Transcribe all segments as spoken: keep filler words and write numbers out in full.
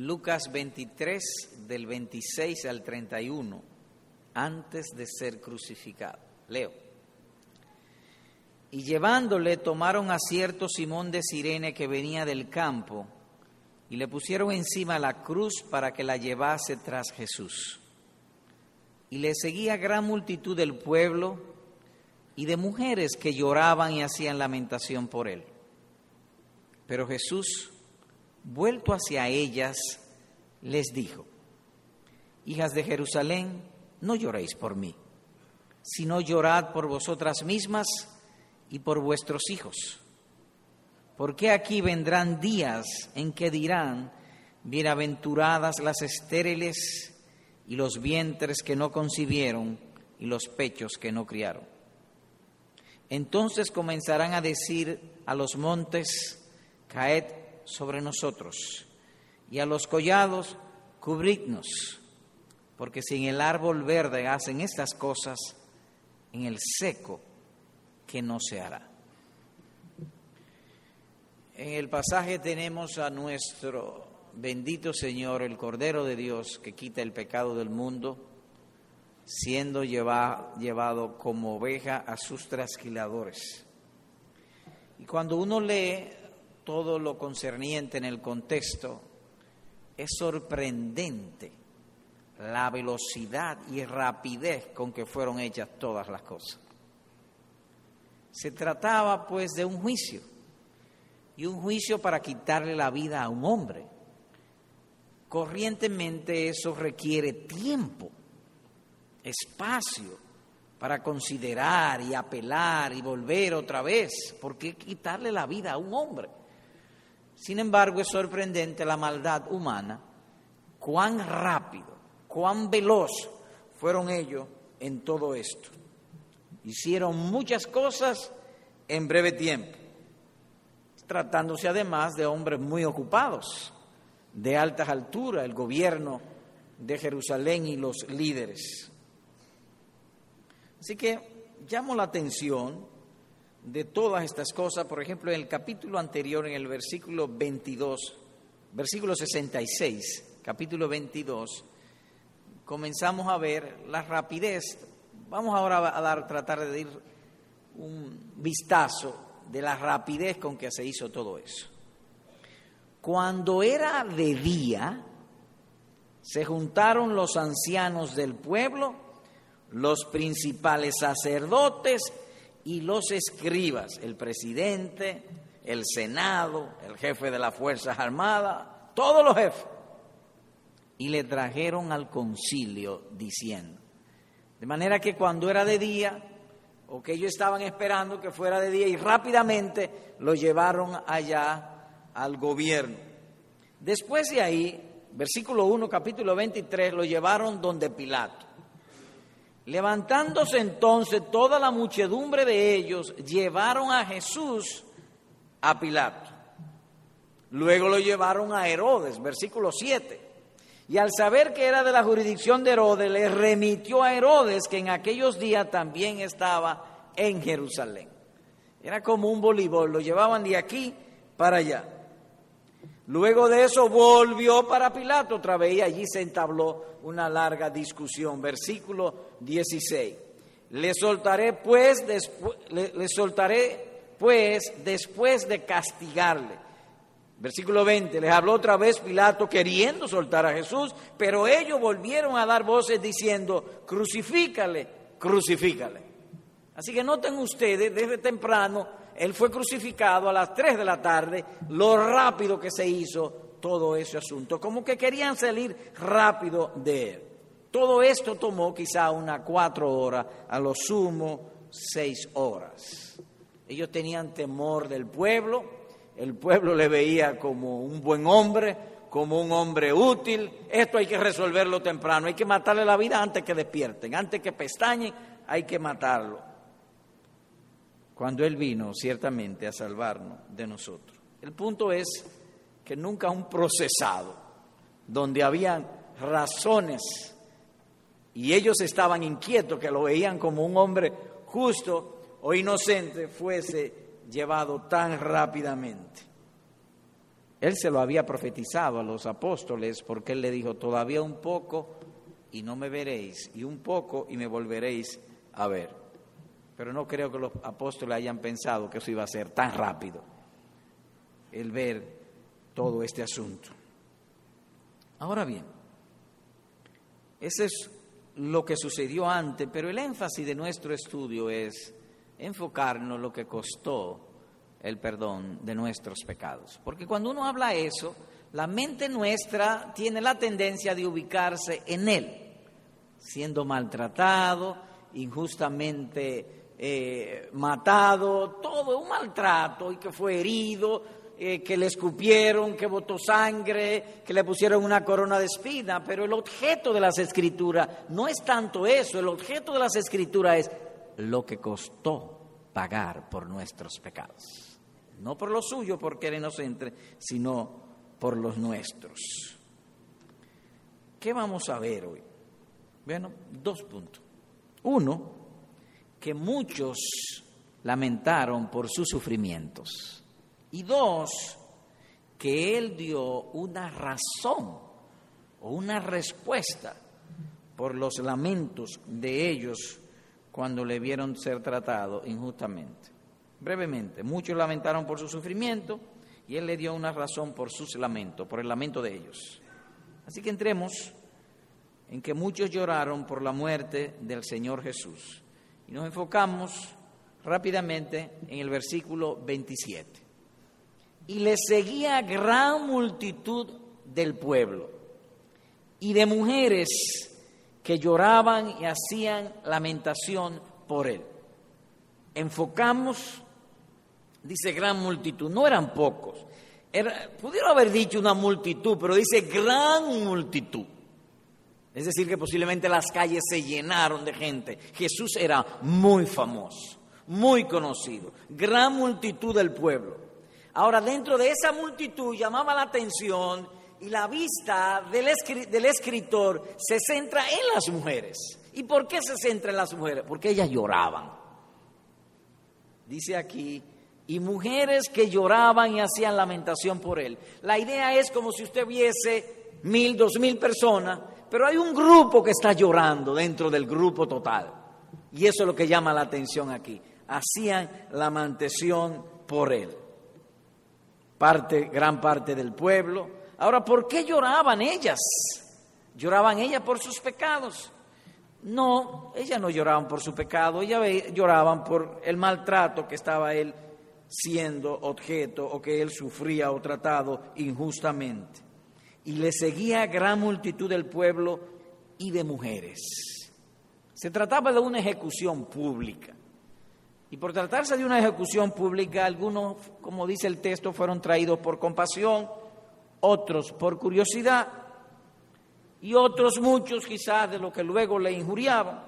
Lucas veintitrés, del veintiséis al treinta y uno, antes de ser crucificado. Leo. Y llevándole tomaron a cierto Simón de Cirene que venía del campo, y le pusieron encima la cruz para que la llevase tras Jesús. Y le seguía gran multitud del pueblo y de mujeres que lloraban y hacían lamentación por él. Pero Jesús, vuelto hacia ellas, les dijo: Hijas de Jerusalén, no lloréis por mí, sino llorad por vosotras mismas y por vuestros hijos. Porque aquí vendrán días en que dirán: bienaventuradas las estériles y los vientres que no concibieron y los pechos que no criaron. Entonces comenzarán a decir a los montes: caed sobre nosotros, y a los collados: cubridnos, porque si en el árbol verde hacen estas cosas, en el seco, ¿qué no se hará? En el pasaje tenemos a nuestro bendito Señor, el Cordero de Dios, que quita el pecado del mundo, siendo lleva, llevado como oveja a sus trasquiladores. Y cuando uno lee todo lo concerniente en el contexto, es sorprendente la velocidad y rapidez con que fueron hechas todas las cosas. Se trataba, pues, de un juicio, y un juicio para quitarle la vida a un hombre. Corrientemente eso requiere tiempo, espacio, para considerar y apelar y volver otra vez, porque quitarle la vida a un hombre. Sin embargo, es sorprendente la maldad humana, cuán rápido, cuán veloz fueron ellos en todo esto. Hicieron muchas cosas en breve tiempo, tratándose además de hombres muy ocupados, de altas alturas, el gobierno de Jerusalén y los líderes. Así que llamo la atención de todas estas cosas. Por ejemplo, en el capítulo anterior, en el versículo veintidós, versículo sesenta y seis, capítulo veintidós, comenzamos a ver la rapidez. Vamos ahora a dar, tratar de dar un vistazo de la rapidez con que se hizo todo eso. Cuando era de día, se juntaron los ancianos del pueblo, los principales sacerdotes y los escribas, el presidente, el Senado, el jefe de las Fuerzas Armadas, todos los jefes, y le trajeron al concilio diciendo. De manera que cuando era de día, o que ellos estaban esperando que fuera de día, y rápidamente lo llevaron allá al gobierno. Después de ahí, versículo uno, capítulo veintitrés, lo llevaron donde Pilato. Levantándose entonces toda la muchedumbre de ellos, llevaron a Jesús a Pilato. Luego lo llevaron a Herodes, versículo siete. Y al saber que era de la jurisdicción de Herodes, le remitió a Herodes, que en aquellos días también estaba en Jerusalén. Era como un voleibol, lo llevaban de aquí para allá. Luego de eso volvió para Pilato otra vez y allí se entabló una larga discusión. Versículo dieciséis. Le soltaré pues, despu- le, le soltaré pues después de castigarle. Versículo veinte, les habló otra vez Pilato queriendo soltar a Jesús, pero ellos volvieron a dar voces diciendo: crucifícale, crucifícale. Así que noten ustedes, desde temprano, él fue crucificado a las tres de la tarde, lo rápido que se hizo todo ese asunto, como que querían salir rápido de él. Todo esto tomó quizá unas cuatro horas, a lo sumo seis horas. Ellos tenían temor del pueblo. El pueblo le veía como un buen hombre, como un hombre útil. Esto hay que resolverlo temprano, hay que matarle la vida antes que despierten, antes que pestañen, hay que matarlo. Cuando él vino, ciertamente, a salvarnos de nosotros. El punto es que nunca un procesado, donde habían razones y ellos estaban inquietos, que lo veían como un hombre justo o inocente, fuese llevado tan rápidamente. Él se lo había profetizado a los apóstoles porque Él le dijo, todavía un poco y no me veréis, y un poco y me volveréis a ver. Pero no creo que los apóstoles hayan pensado que eso iba a ser tan rápido, el ver todo este asunto. Ahora bien, ese es lo que sucedió antes, pero el énfasis de nuestro estudio es enfocarnos en lo que costó el perdón de nuestros pecados. Porque cuando uno habla eso, la mente nuestra tiene la tendencia de ubicarse en él, siendo maltratado, injustamente eh, matado, todo un maltrato, y que fue herido, eh, que le escupieron, que botó sangre, que le pusieron una corona de espina. Pero el objeto de las Escrituras no es tanto eso, el objeto de las Escrituras es lo que costó pagar por nuestros pecados. No por los suyos, porque Él inocente, sino por los nuestros. ¿Qué vamos a ver hoy? Bueno, dos puntos. Uno, que muchos lamentaron por sus sufrimientos. Y dos, que Él dio una razón o una respuesta por los lamentos de ellos cuando le vieron ser tratado injustamente. Brevemente, muchos lamentaron por su sufrimiento y Él le dio una razón por sus lamentos, por el lamento de ellos. Así que entremos en que muchos lloraron por la muerte del Señor Jesús. Y nos enfocamos rápidamente en el versículo veintisiete. Y le seguía gran multitud del pueblo y de mujeres que lloraban y hacían lamentación por él. Enfocamos, dice gran multitud, no eran pocos. Era, pudieron haber dicho una multitud, pero dice gran multitud. Es decir, que posiblemente las calles se llenaron de gente. Jesús era muy famoso, muy conocido, gran multitud del pueblo. Ahora, dentro de esa multitud llamaba la atención y la vista del, escr- del escritor se centra en las mujeres. ¿Y por qué se centra en las mujeres? Porque ellas lloraban. Dice aquí, y mujeres que lloraban y hacían lamentación por él. La idea es como si usted viese mil, dos mil personas, pero hay un grupo que está llorando dentro del grupo total. Y eso es lo que llama la atención aquí. Hacían lamentación por él. Parte, gran parte del pueblo. Ahora, ¿por qué lloraban ellas? ¿Lloraban ellas por sus pecados? No, ellas no lloraban por su pecado, ellas lloraban por el maltrato que estaba él siendo objeto o que él sufría o tratado injustamente. Y le seguía gran multitud del pueblo y de mujeres. Se trataba de una ejecución pública. Y por tratarse de una ejecución pública, algunos, como dice el texto, fueron traídos por compasión, otros por curiosidad, y otros muchos quizás de los que luego le injuriaban.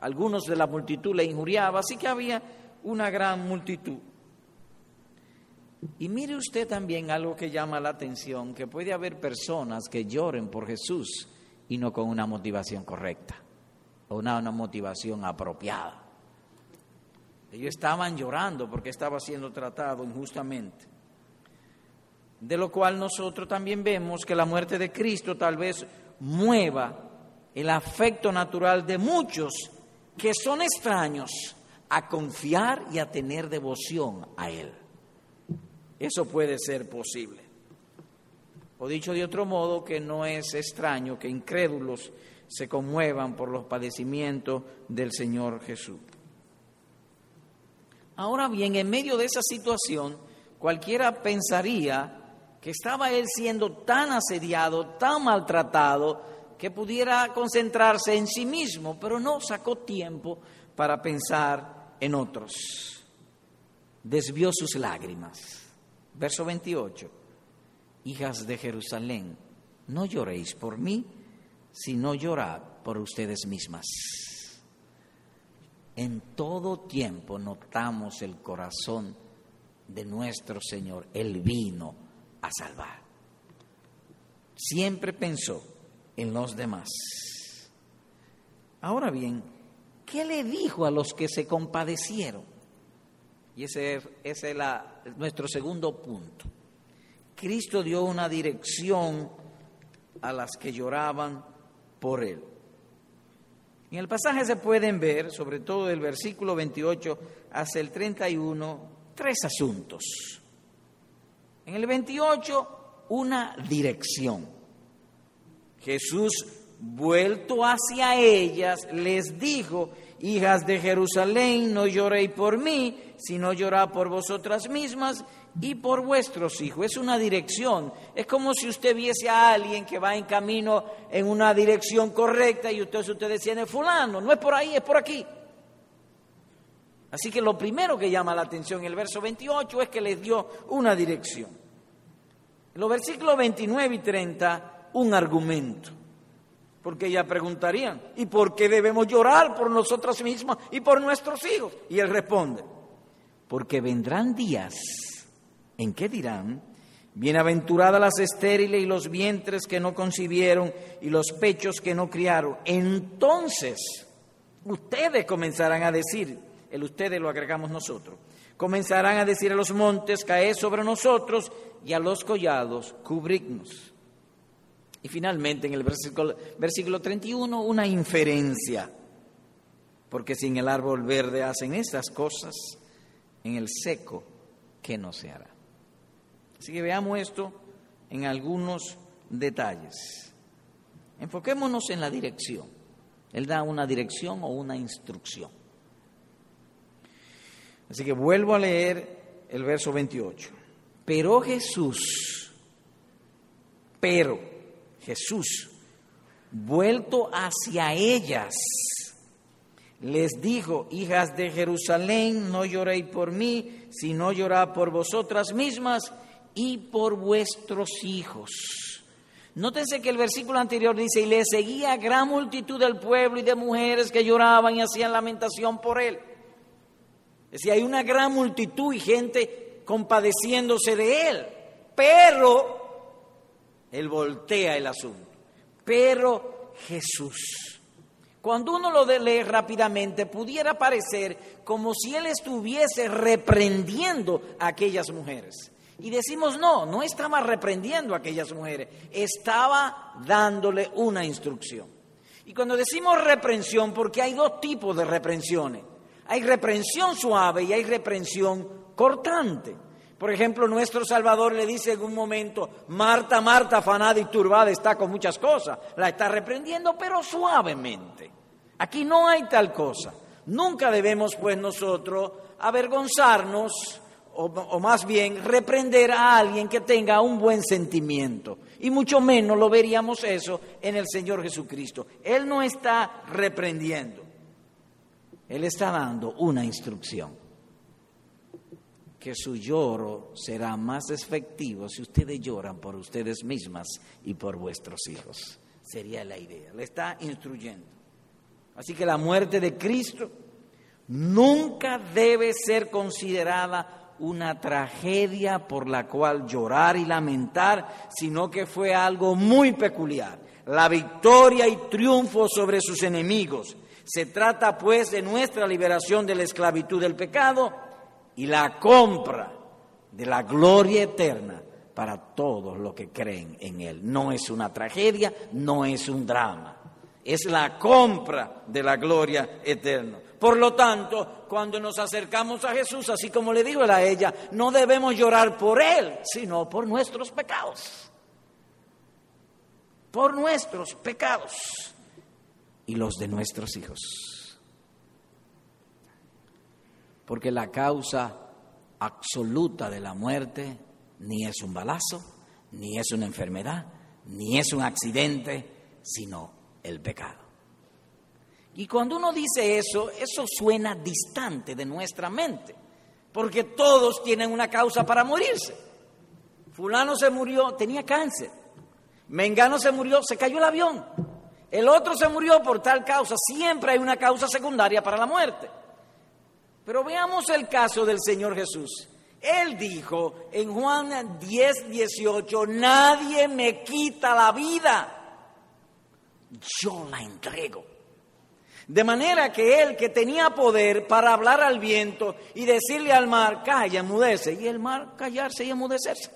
Algunos de la multitud le injuriaban, así que había una gran multitud. Y mire usted también algo que llama la atención, que puede haber personas que lloren por Jesús y no con una motivación correcta, o una, una motivación apropiada. Ellos estaban llorando porque estaba siendo tratado injustamente. De lo cual nosotros también vemos que la muerte de Cristo tal vez mueva el afecto natural de muchos que son extraños a confiar y a tener devoción a Él. Eso puede ser posible. O dicho de otro modo, que no es extraño que incrédulos se conmuevan por los padecimientos del Señor Jesús. Ahora bien, en medio de esa situación, cualquiera pensaría que estaba él siendo tan asediado, tan maltratado, que pudiera concentrarse en sí mismo, pero no sacó tiempo para pensar en otros. Desvió sus lágrimas. Verso veintiocho. Hijas de Jerusalén, no lloréis por mí, sino llorad por ustedes mismas. En todo tiempo notamos el corazón de nuestro Señor. Él vino a salvar. Siempre pensó en los demás. Ahora bien, ¿qué le dijo a los que se compadecieron? Y ese es, ese es la, nuestro segundo punto. Cristo dio una dirección a las que lloraban por él. En el pasaje se pueden ver, sobre todo del versículo veintiocho hasta el treinta y uno, tres asuntos. En el veintiocho, una dirección. Jesús, vuelto hacia ellas, les dijo: hijas de Jerusalén, no lloréis por mí, sino llorad por vosotras mismas y por vuestros hijos. Es una dirección. Es como si usted viese a alguien que va en camino en una dirección correcta y usted, usted decía: fulano, no es por ahí, es por aquí. Así que lo primero que llama la atención en el verso veintiocho es que les dio una dirección. En los versículos veintinueve y treinta, un argumento. Porque ellas preguntarían: ¿y por qué debemos llorar por nosotras mismas y por nuestros hijos? Y él responde: porque vendrán días en que dirán: bienaventuradas las estériles y los vientres que no concibieron y los pechos que no criaron. Entonces, ustedes comenzarán a decir, el ustedes lo agregamos nosotros, comenzarán a decir a los montes: caed sobre nosotros, y a los collados: cubridnos. Y finalmente, en el versículo, versículo treinta y uno, una inferencia. Porque sin el árbol verde hacen estas cosas, en el seco, ¿qué no se hará? Así que veamos esto en algunos detalles. Enfoquémonos en la dirección. Él da una dirección o una instrucción. Así que vuelvo a leer el verso veintiocho. Pero Jesús, pero... Jesús, vuelto hacia ellas, les dijo: hijas de Jerusalén, no lloréis por mí, sino llorad por vosotras mismas y por vuestros hijos. Nótese que el versículo anterior dice: y le seguía gran multitud del pueblo y de mujeres que lloraban y hacían lamentación por él. Es decir, hay una gran multitud y gente compadeciéndose de él, pero... él voltea el asunto. Pero Jesús, cuando uno lo lee rápidamente, pudiera parecer como si él estuviese reprendiendo a aquellas mujeres. Y decimos: no, no estaba reprendiendo a aquellas mujeres, estaba dándole una instrucción. Y cuando decimos reprensión, porque hay dos tipos de reprensiones. Hay reprensión suave y hay reprensión cortante. Por ejemplo, nuestro Salvador le dice en un momento: Marta, Marta, afanada y turbada está con muchas cosas. La está reprendiendo, pero suavemente. Aquí no hay tal cosa. Nunca debemos, pues, nosotros avergonzarnos, o, o más bien reprender a alguien que tenga un buen sentimiento. Y mucho menos lo veríamos eso en el Señor Jesucristo. Él no está reprendiendo. Él está dando una instrucción. Que su lloro será más efectivo si ustedes lloran por ustedes mismas y por vuestros hijos. Sería la idea. Le está instruyendo. Así que la muerte de Cristo nunca debe ser considerada una tragedia por la cual llorar y lamentar, sino que fue algo muy peculiar. La victoria y triunfo sobre sus enemigos. Se trata, pues, de nuestra liberación de la esclavitud del pecado y la compra de la gloria eterna para todos los que creen en él. No es una tragedia, no es un drama. Es la compra de la gloria eterna. Por lo tanto, cuando nos acercamos a Jesús, así como le dijo él a ella, no debemos llorar por él, sino por nuestros pecados. Por nuestros pecados y los de nuestros hijos. Porque la causa absoluta de la muerte ni es un balazo, ni es una enfermedad, ni es un accidente, sino el pecado. Y cuando uno dice eso, eso suena distante de nuestra mente, porque todos tienen una causa para morirse. Fulano se murió, tenía cáncer. Mengano se murió, se cayó el avión. El otro se murió por tal causa. Siempre hay una causa secundaria para la muerte. Pero veamos el caso del Señor Jesús. Él dijo en Juan diez, dieciocho, nadie me quita la vida, yo la entrego. De manera que él, que tenía poder para hablar al viento y decirle al mar: calla, enmudece, y el mar callarse y enmudecerse.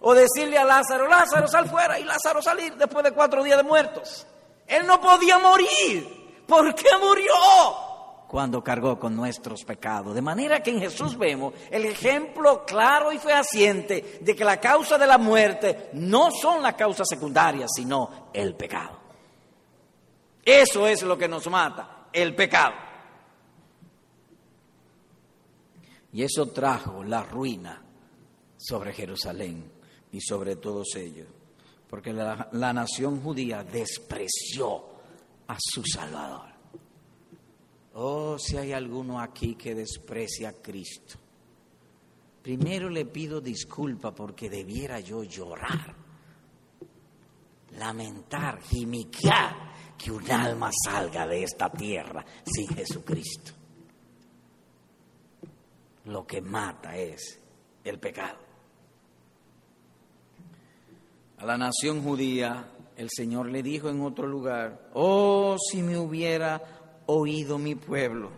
O decirle a Lázaro, Lázaro, sal fuera, y Lázaro salir después de cuatro días de muertos. Él no podía morir. ¿Por qué murió? Cuando cargó con nuestros pecados. De manera que en Jesús vemos el ejemplo claro y fehaciente de que la causa de la muerte no son las causas secundarias, sino el pecado. Eso es lo que nos mata, el pecado. Y eso trajo la ruina sobre Jerusalén y sobre todos ellos, porque la, la nación judía despreció a su Salvador. Oh, si hay alguno aquí que desprecia a Cristo, primero le pido disculpa porque debiera yo llorar, lamentar, jimiquear que un alma salga de esta tierra sin Jesucristo. Lo que mata es el pecado. A la nación judía el Señor le dijo en otro lugar, oh, si me hubiera oído mi pueblo,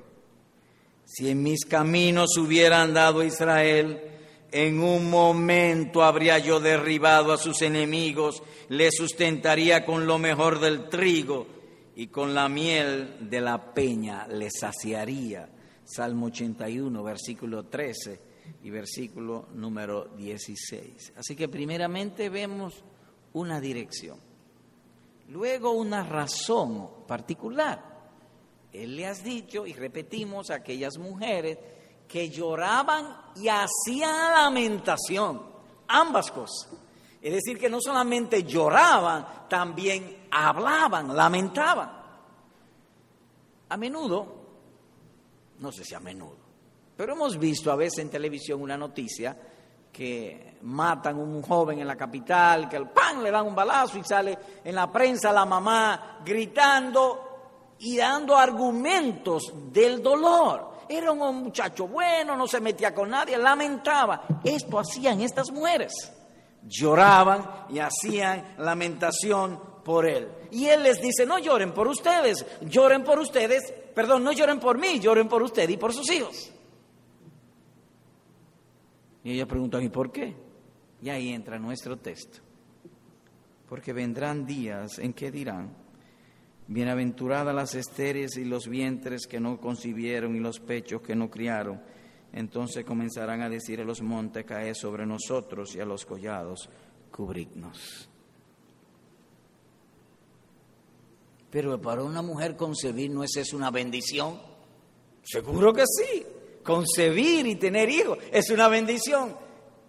si en mis caminos hubiera andado Israel, en un momento habría yo derribado a sus enemigos, le sustentaría con lo mejor del trigo y con la miel de la peña le saciaría. Salmo ochenta y uno, versículo trece y versículo número dieciséis. Así que primeramente vemos una dirección, luego una razón particular. Él le has dicho, y repetimos, a aquellas mujeres que lloraban y hacían lamentación, ambas cosas. Es decir, que no solamente lloraban, también hablaban, lamentaban. A menudo, no sé si a menudo, pero hemos visto a veces en televisión una noticia que matan a un joven en la capital, que al pan le dan un balazo y sale en la prensa la mamá gritando y dando argumentos del dolor. Era un muchacho bueno, no se metía con nadie, lamentaba. Esto hacían estas mujeres. Lloraban y hacían lamentación por él. Y él les dice, no lloren por ustedes, lloren por ustedes, perdón, no lloren por mí, lloren por ustedes y por sus hijos. Y ellos preguntan, ¿y por qué? Y ahí entra nuestro texto. Porque vendrán días en que dirán, bienaventuradas las estéreas y los vientres que no concibieron y los pechos que no criaron. Entonces comenzarán a decir a los montes, caed sobre nosotros, y a los collados, cubridnos. Pero para una mujer concebir, ¿no es eso una bendición? Seguro que sí. Concebir y tener hijos es una bendición.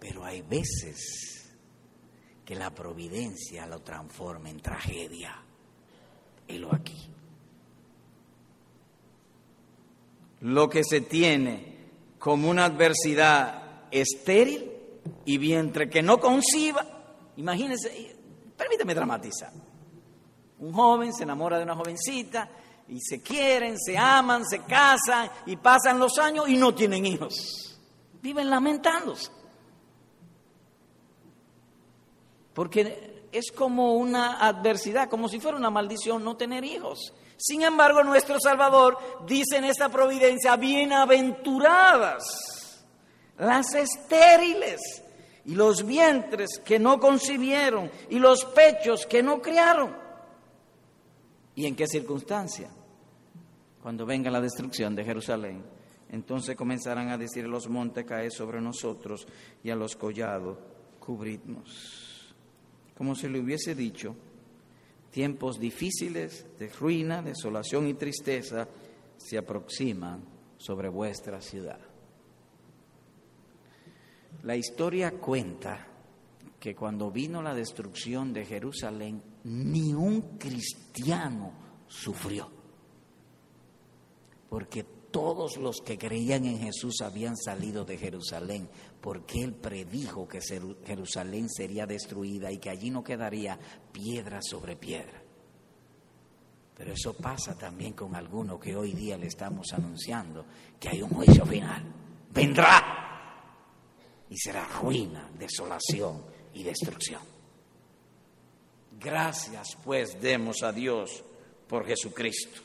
Pero hay veces que la providencia lo transforma en tragedia. Helo aquí. Lo que se tiene como una adversidad estéril y vientre que no conciba, imagínense, permítame dramatizar. Un joven se enamora de una jovencita y se quieren, se aman, se casan y pasan los años y no tienen hijos. Viven lamentándose. Porque es como una adversidad, como si fuera una maldición no tener hijos. Sin embargo, nuestro Salvador dice en esta providencia, bienaventuradas las estériles y los vientres que no concibieron y los pechos que no criaron. ¿Y en qué circunstancia? Cuando venga la destrucción de Jerusalén, entonces comenzarán a decir a los montes, caed sobre nosotros, y a los collados, cubridnos. Como si le hubiese dicho, tiempos difíciles de ruina, desolación y tristeza se aproximan sobre vuestra ciudad. La historia cuenta que cuando vino la destrucción de Jerusalén, ni un cristiano sufrió, porque todos los que creían en Jesús habían salido de Jerusalén, porque Él predijo que Jerusalén sería destruida y que allí no quedaría piedra sobre piedra. Pero eso pasa también con algunos que hoy día le estamos anunciando que hay un juicio final. Vendrá y será ruina, desolación y destrucción. Gracias, pues, demos a Dios por Jesucristo.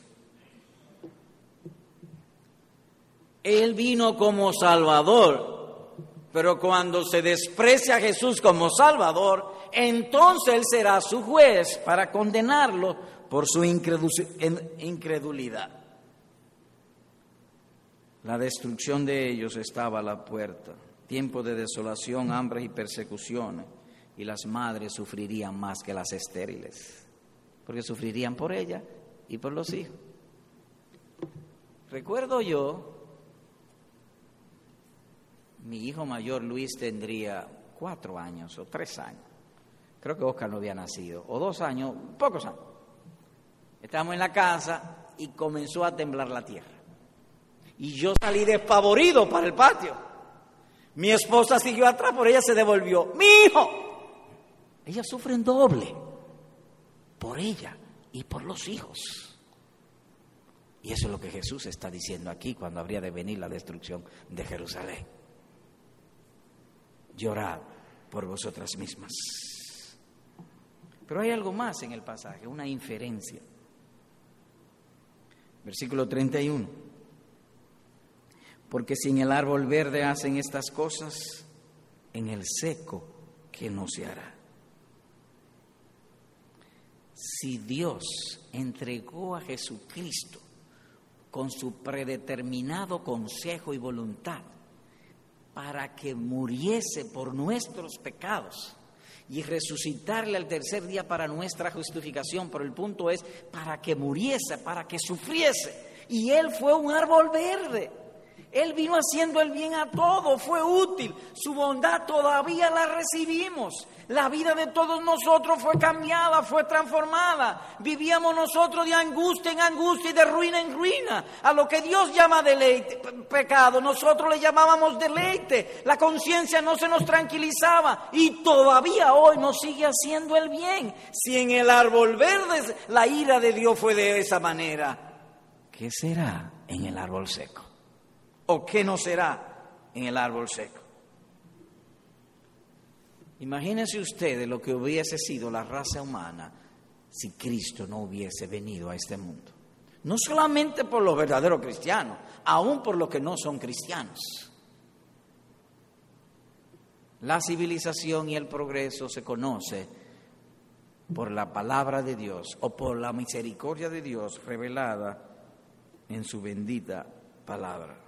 Él vino como Salvador Pero cuando se desprecia a Jesús como Salvador, entonces Él será su juez para condenarlo por su incredulidad. La destrucción de ellos estaba a la puerta. Tiempo de desolación, hambre y persecuciones. Y las madres sufrirían más que las estériles, porque sufrirían por ella y por los hijos. Recuerdo yo, mi hijo mayor Luis tendría cuatro años o tres años. Creo que Oscar no había nacido, o dos años, pocos años. Estábamos en la casa y comenzó a temblar la tierra. Y yo salí despavorido para el patio. Mi esposa siguió atrás, por ella se devolvió. ¡Mi hijo! Ellas sufren doble, por ella y por los hijos. Y eso es lo que Jesús está diciendo aquí cuando habría de venir la destrucción de Jerusalén. Llorad por vosotras mismas. Pero hay algo más en el pasaje, una inferencia. Versículo treinta y uno. Porque si en el árbol verde hacen estas cosas, en el seco, ¿qué no se hará? Si Dios entregó a Jesucristo con su predeterminado consejo y voluntad para que muriese por nuestros pecados y resucitarle al tercer día para nuestra justificación, pero el punto es para que muriese, para que sufriese, y Él fue un árbol verde. Él vino haciendo el bien a todos, fue útil, su bondad todavía la recibimos. La vida de todos nosotros fue cambiada, fue transformada. Vivíamos nosotros de angustia en angustia y de ruina en ruina. A lo que Dios llama deleite, pecado, nosotros le llamábamos deleite. La conciencia no se nos tranquilizaba y todavía hoy nos sigue haciendo el bien. Si en el árbol verde la ira de Dios fue de esa manera, ¿qué será en el árbol seco? ¿O qué no será en el árbol seco? Imagínense ustedes lo que hubiese sido la raza humana si Cristo no hubiese venido a este mundo. No solamente por los verdaderos cristianos, aún por los que no son cristianos. La civilización y el progreso se conoce por la palabra de Dios o por la misericordia de Dios revelada en su bendita palabra.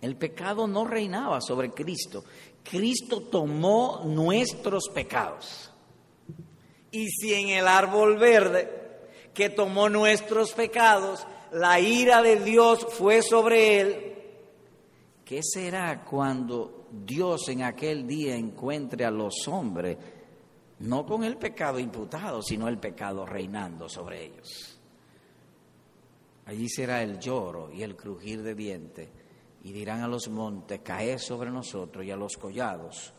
El pecado no reinaba sobre Cristo. Cristo tomó nuestros pecados. Y si en el árbol verde que tomó nuestros pecados, la ira de Dios fue sobre Él, ¿qué será cuando Dios en aquel día encuentre a los hombres, no con el pecado imputado, sino el pecado reinando sobre ellos? Allí será el lloro y el crujir de dientes. Y dirán a los montes, caed sobre nosotros, y a los collados,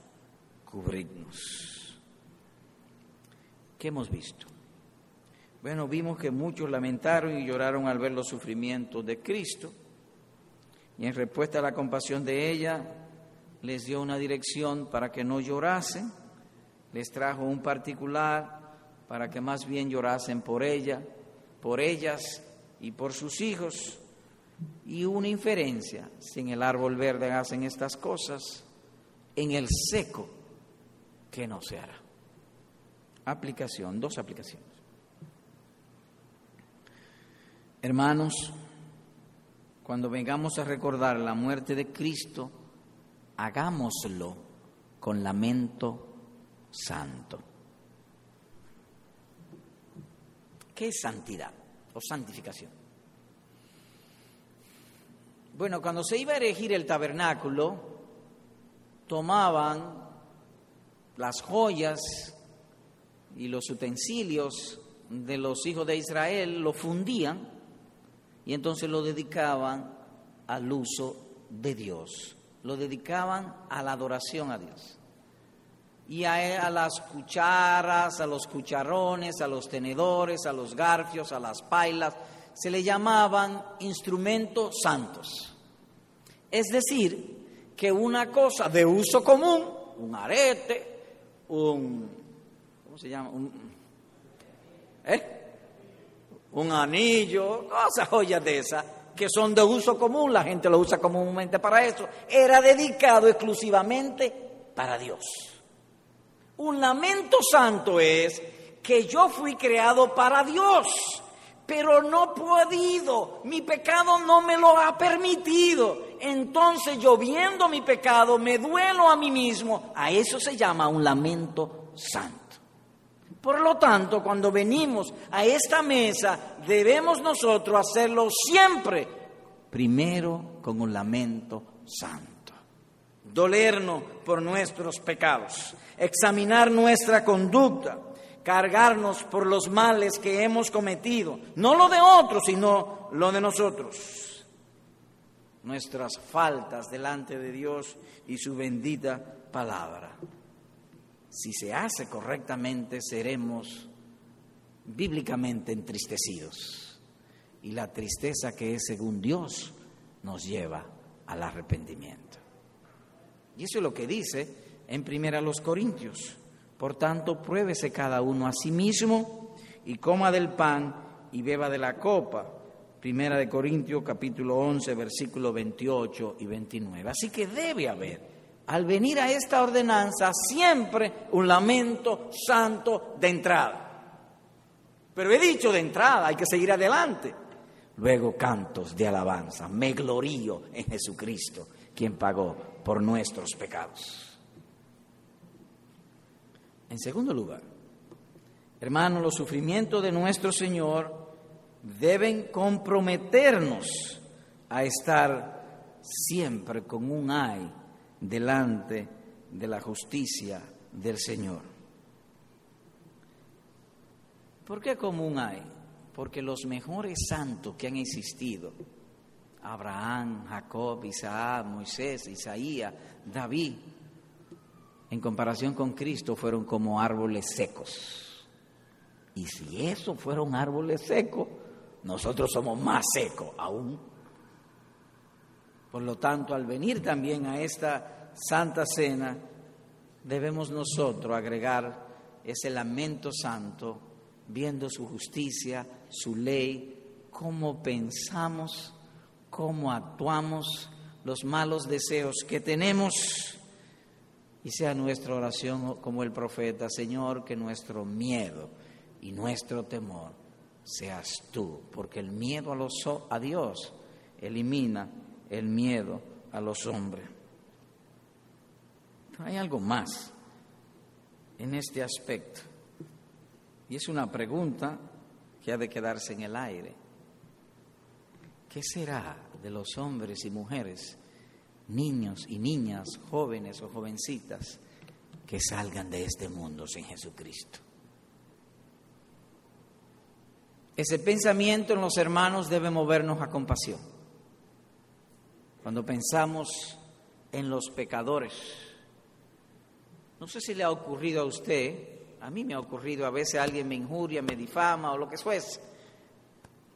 cubridnos. ¿Qué hemos visto? Bueno, vimos que muchos lamentaron y lloraron al ver los sufrimientos de Cristo. Y en respuesta a la compasión de ella, les dio una dirección para que no llorasen. Les trajo un particular para que más bien llorasen por ella, por ellas y por sus hijos. Y una inferencia, si en el árbol verde hacen estas cosas, en el seco, ¿qué no se hará? Aplicación, dos aplicaciones. Hermanos, cuando vengamos a recordar la muerte de Cristo, hagámoslo con lamento santo. ¿Qué es santidad o santificación? Bueno, cuando se iba a erigir el tabernáculo, tomaban las joyas y los utensilios de los hijos de Israel, lo fundían y entonces lo dedicaban al uso de Dios, lo dedicaban a la adoración a Dios. Y a, a las cucharas, a los cucharones, a los tenedores, a los garfios, a las pailas, se le llamaban instrumentos santos. Es decir, que una cosa de uso común, un arete, un, ¿cómo se llama? Un, ¿eh? un anillo, cosas, joyas de esas, que son de uso común, la gente lo usa comúnmente para eso, era dedicado exclusivamente para Dios. Un lamento santo es que yo fui creado para Dios, pero no he podido, mi pecado no me lo ha permitido. Entonces yo, viendo mi pecado, me duelo a mí mismo. A eso se llama un lamento santo. Por lo tanto, cuando venimos a esta mesa, debemos nosotros hacerlo siempre, primero con un lamento santo. Dolernos por nuestros pecados, examinar nuestra conducta, cargarnos por los males que hemos cometido, no lo de otros, sino lo de nosotros, nuestras faltas delante de Dios y su bendita palabra. Si se hace correctamente, seremos bíblicamente entristecidos, y la tristeza que es según Dios nos lleva al arrepentimiento. Y eso es lo que dice en Primera de Corintios. Por tanto, pruébese cada uno a sí mismo y coma del pan y beba de la copa. Primera de Corintios, capítulo once, versículos veintiocho y veintinueve. Así que debe haber, al venir a esta ordenanza, siempre un lamento santo de entrada. Pero he dicho de entrada, hay que seguir adelante. Luego cantos de alabanza. Me glorío en Jesucristo, quien pagó por nuestros pecados. En segundo lugar, hermanos, los sufrimientos de nuestro Señor deben comprometernos a estar siempre con un ay delante de la justicia del Señor. ¿Por qué como un ay? Porque los mejores santos que han existido, Abraham, Jacob, Isaac, Moisés, Isaías, David, en comparación con Cristo, fueron como árboles secos. Y si eso fueron árboles secos, nosotros somos más secos aún. Por lo tanto, al venir también a esta Santa Cena, debemos nosotros agregar ese lamento santo, viendo su justicia, su ley, cómo pensamos, cómo actuamos, los malos deseos que tenemos, y sea nuestra oración como el profeta: Señor, que nuestro miedo y nuestro temor seas tú, porque el miedo a, los, a Dios elimina el miedo a los hombres. Pero hay algo más en este aspecto, y es una pregunta que ha de quedarse en el aire. ¿Qué será de los hombres y mujeres, niños y niñas, jóvenes o jovencitas, que salgan de este mundo sin Jesucristo? Ese pensamiento en los hermanos debe movernos a compasión. Cuando pensamos en los pecadores, no sé si le ha ocurrido a usted, a mí me ha ocurrido, a veces alguien me injuria, me difama o lo que fuese.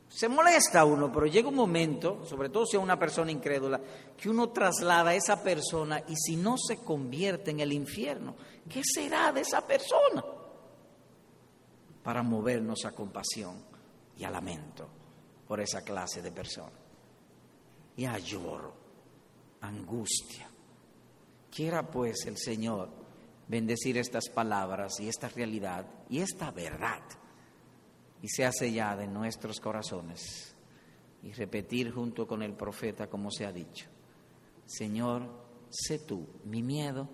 Se molesta uno, pero llega un momento, sobre todo si es una persona incrédula, que uno traslada a esa persona, y si no se convierte en el infierno, ¿qué será de esa persona? Para movernos a compasión y a lamento por esa clase de personas. Y a lloro, angustia. Quiera pues el Señor bendecir estas palabras y esta realidad y esta verdad, y sea sellada en nuestros corazones, y repetir junto con el profeta, como se ha dicho: Señor, sé tú mi miedo,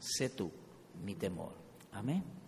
sé tú mi temor. Amén.